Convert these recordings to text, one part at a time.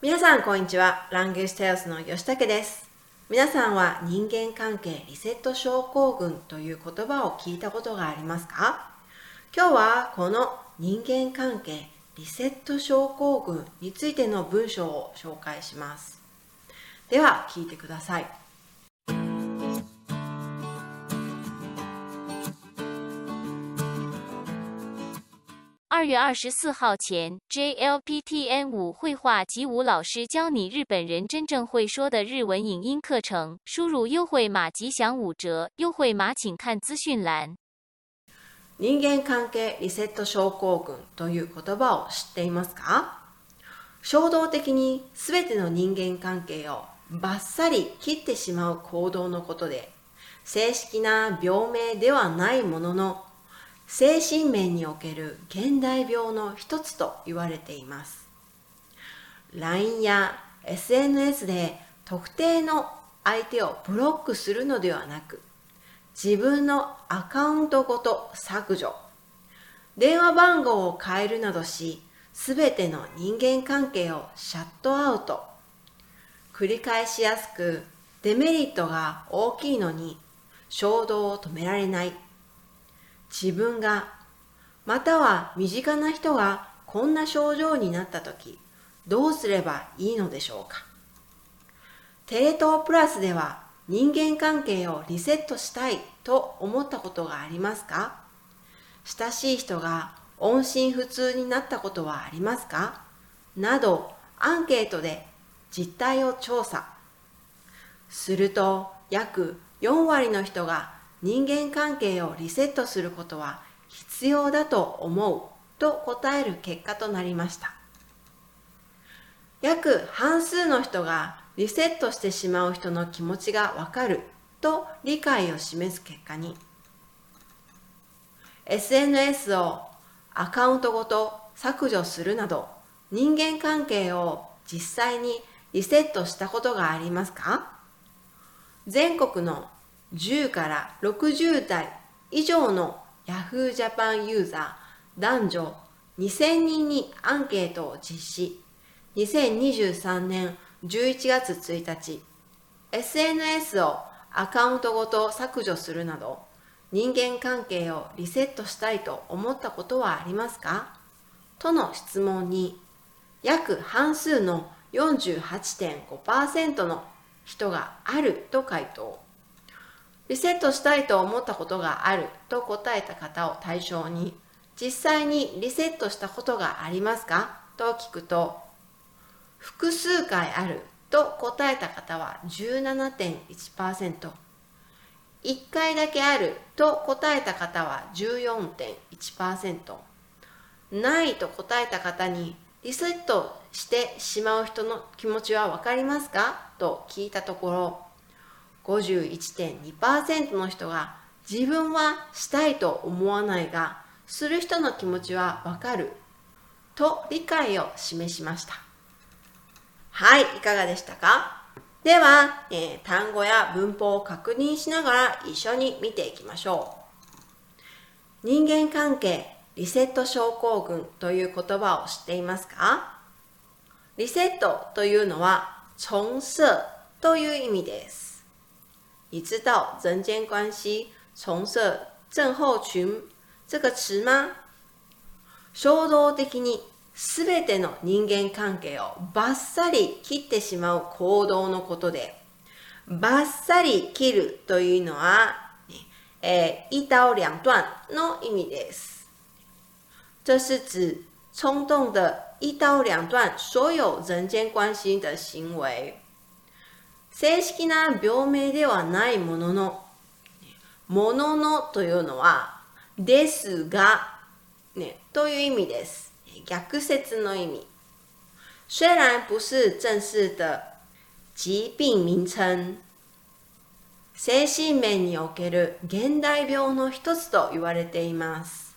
皆さんこんにちは、Language Trails の吉武です。皆さんは人間関係リセット症候群という言葉を聞いたことがありますか？今日はこの人間関係リセット症候群についての文章を紹介します。では聞いてください。2月24号前 JLPT N5 绘画及武老师教你日本人真正会说的日文影音课程，输入优惠码即享5折，优惠码请看资讯栏。人間関係リセット症候群という言葉を知っていますか？衝動的にすべての人間関係をバッサリ切ってしまう行動のことで、正式な病名ではないものの精神面における現代病の一つと言われています。LINE や SNS で特定の相手をブロックするのではなく、自分のアカウントごと削除、電話番号を変えるなどし、すべての人間関係をシャットアウト。繰り返しやすく、デメリットが大きいのに衝動を止められない。自分が、または身近な人がこんな症状になったとき、どうすればいいのでしょうか。テレ東プラスでは人間関係をリセットしたいと思ったことがありますか？親しい人が音信不通になったことはありますか？など、アンケートで実態を調査。すると、約4割の人が人間関係をリセットすることは必要だと思うと答える結果となりました。約半数の人がリセットしてしまう人の気持ちがわかると理解を示す結果に、SNS をアカウントごと削除するなど人間関係を実際にリセットしたことがありますか？全国の10から60代以上の Yahoo! Japan ユーザー男女2000人にアンケートを実施。2023年11月1日、SNS をアカウントごと削除するなど、人間関係をリセットしたいと思ったことはありますか？との質問に、約半数の 48.5% の人があると回答。リセットしたいと思ったことがあると答えた方を対象に、実際にリセットしたことがありますかと聞くと、複数回あると答えた方は 17.1%、1回だけあると答えた方は 14.1%、ないと答えた方にリセットしてしまう人の気持ちはわかりますかと聞いたところ、51.2% の人が自分はしたいと思わないが、する人の気持ちはわかると理解を示しました。はい、いかがでしたか？では、単語や文法を確認しながら一緒に見ていきましょう。人間関係リセット症候群という言葉を知っていますか？リセットというのは重設という意味です。你知道人间关系重设症候群这个词吗？衝動的にすべての人間関係をバッサリ切ってしまう行動のことで、バッサリ切るというのは、一刀两断の意味です。这是指冲动的一刀两断所有人间关系的行为。正式な病名ではないものの、もののというのは、ですが、という意味です。逆説の意味。虽然不是正式的疾病名称、精神面における現代病の一つと言われています。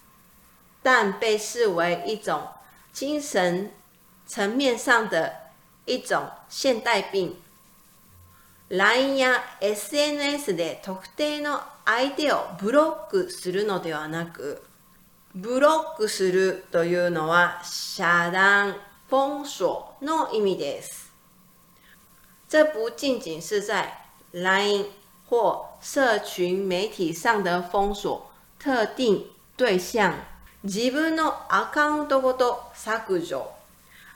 但被视为一种精神层面上的一种现代病。LINE や SNS で特定の相手をブロックするのではなく、ブロックするというのは遮断封锁の意味です。这不仅仅是在 LINE 或社群媒体上的封锁特定对象。自分のアカウントごと削除。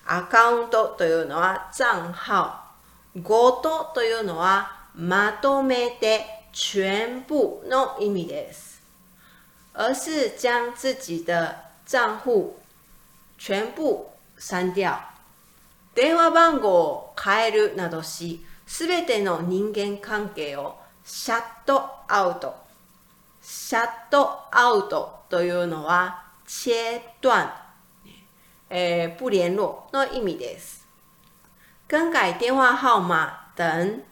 アカウントというのは账号。ごとというのはまとめて全部の意味です。而是将自己的账户全部删掉。電話番号を変えるなどし、すべての人間関係をシャットアウト。シャットアウトというのは切断、不联络の意味です。更改电话号码等，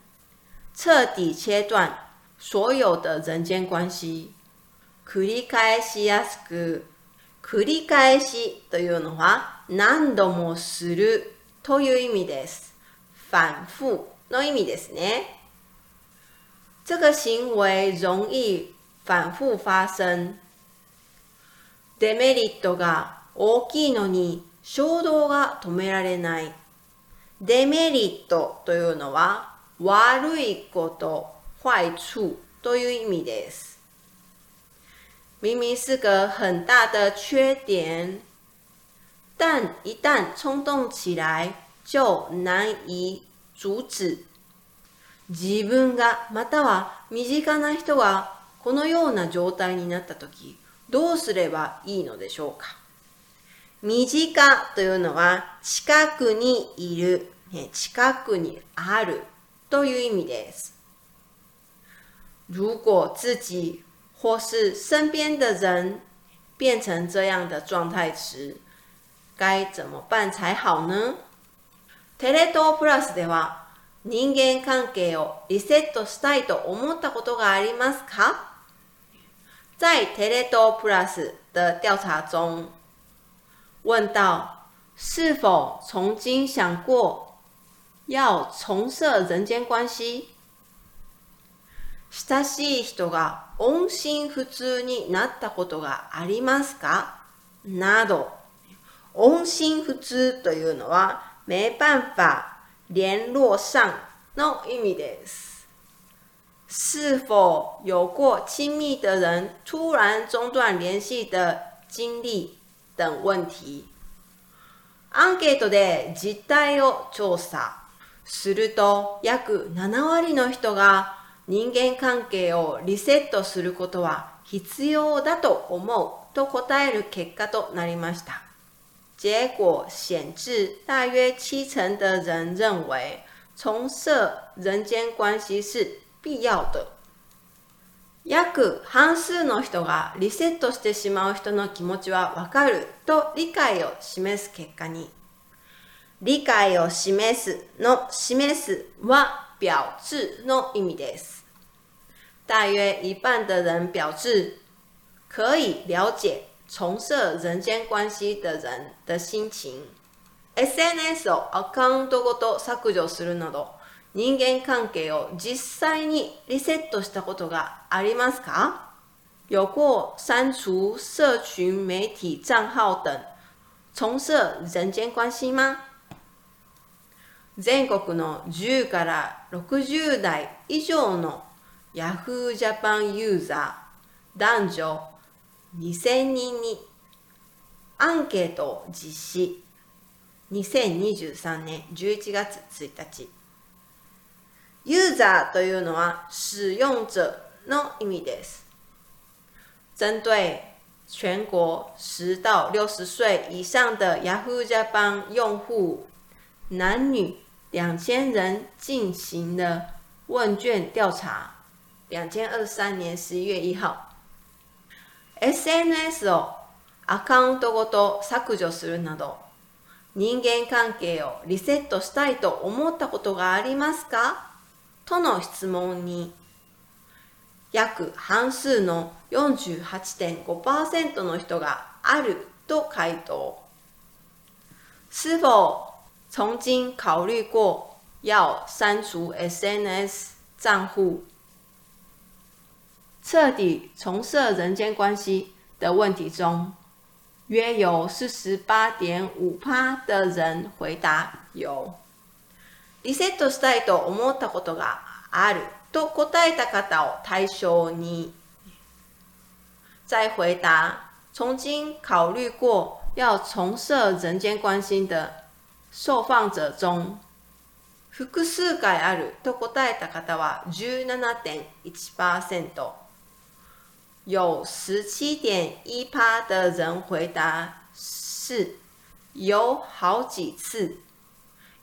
彻底切断所有的人间关系。繰り返しやすく、繰り返しというのは何度もするという意味です。反复の意味ですね。这个行为容易反复发生。デメリットが大きいのに衝動が止められない。デメリットというのは悪いこと、坏处という意味です。明明是个很大的缺点，但一旦冲动起来就难以阻止。自分がまたは身近な人がこのような状態になったとき、どうすればいいのでしょうか？身近というのは近くにいる、近くにあるという意味です。如果自己或是身边的人变成这样的状态时，该怎么办才好呢？テレ東プラスでは人間関係をリセットしたいと思ったことがありますか？在テレ東プラス的调查中，问到是否曾经想过要重设人间关系？親しい人が音信不通になったことがありますか？など。音信不通というのは没办法联络上の意味です。是否有过亲密的人突然中断联系的经历等问题。アンケートで実態を調査すると、約7割の人が人間関係をリセットすることは必要だと思うと答える結果となりました。结果显示，大约70%的人认为重设人間关系是必要的。約半数の人がリセットしてしまう人の気持ちはわかると理解を示す結果に。理解を示すの示すは表示の意味です。大约一半的人表示可以了解重设人间关系的人的心情。SNS をアカウントごと削除するなど、人間関係を実際にリセットしたことがありますか？有过删除社群媒体账号等重设人间关系吗？全国の10から60代以上の Yahoo! Japan ユーザー男女2000人にアンケートを実施。2023年11月1日。ユーザーというのは使用者の意味です。针对全国10到60岁以上的 Yahoo! Japan 用户男女2000人进行了问卷调查。2023年11月1日。SNS をアカウントごと削除するなど、人間関係をリセットしたいと思ったことがありますか？との質問に、約半数の 48.5% の人があると回答。是否曾经考虑过要删除 SNS 账户、彻底重设人间关系的问题中，约有 48.5% 的人回答有。リセットしたいと思ったことがあると答えた方を対象に再回答曾经考虑过要重设人间关心的受访者中複数回あると答えた方は 17.1% 有 17.1% 的人回答是有好几次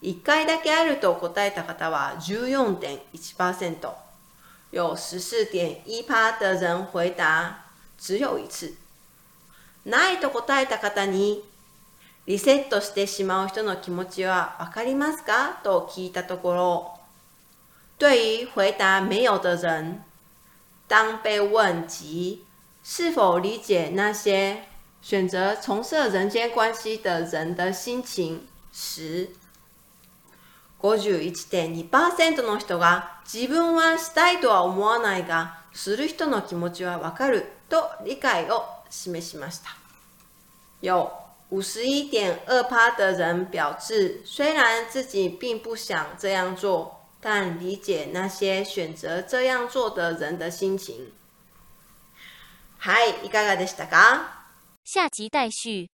1回だけあると答えた方は 14.1% 有 14.1% 的人回答只有一次ないと答えた方にリセットしてしまう人の気持ちはわかりますかと聞いたところ对于回答没有的人当被问及是否理解那些选择重设人间关系的人的心情时51.2% の人が自分はしたいとは思わないがする人の気持ちはわかると理解を示しました。有 51.2% 的人表示虽然自己并不想这样做但理解那些选择这样做的人的心情。はい、いかがでしたか？下集待续。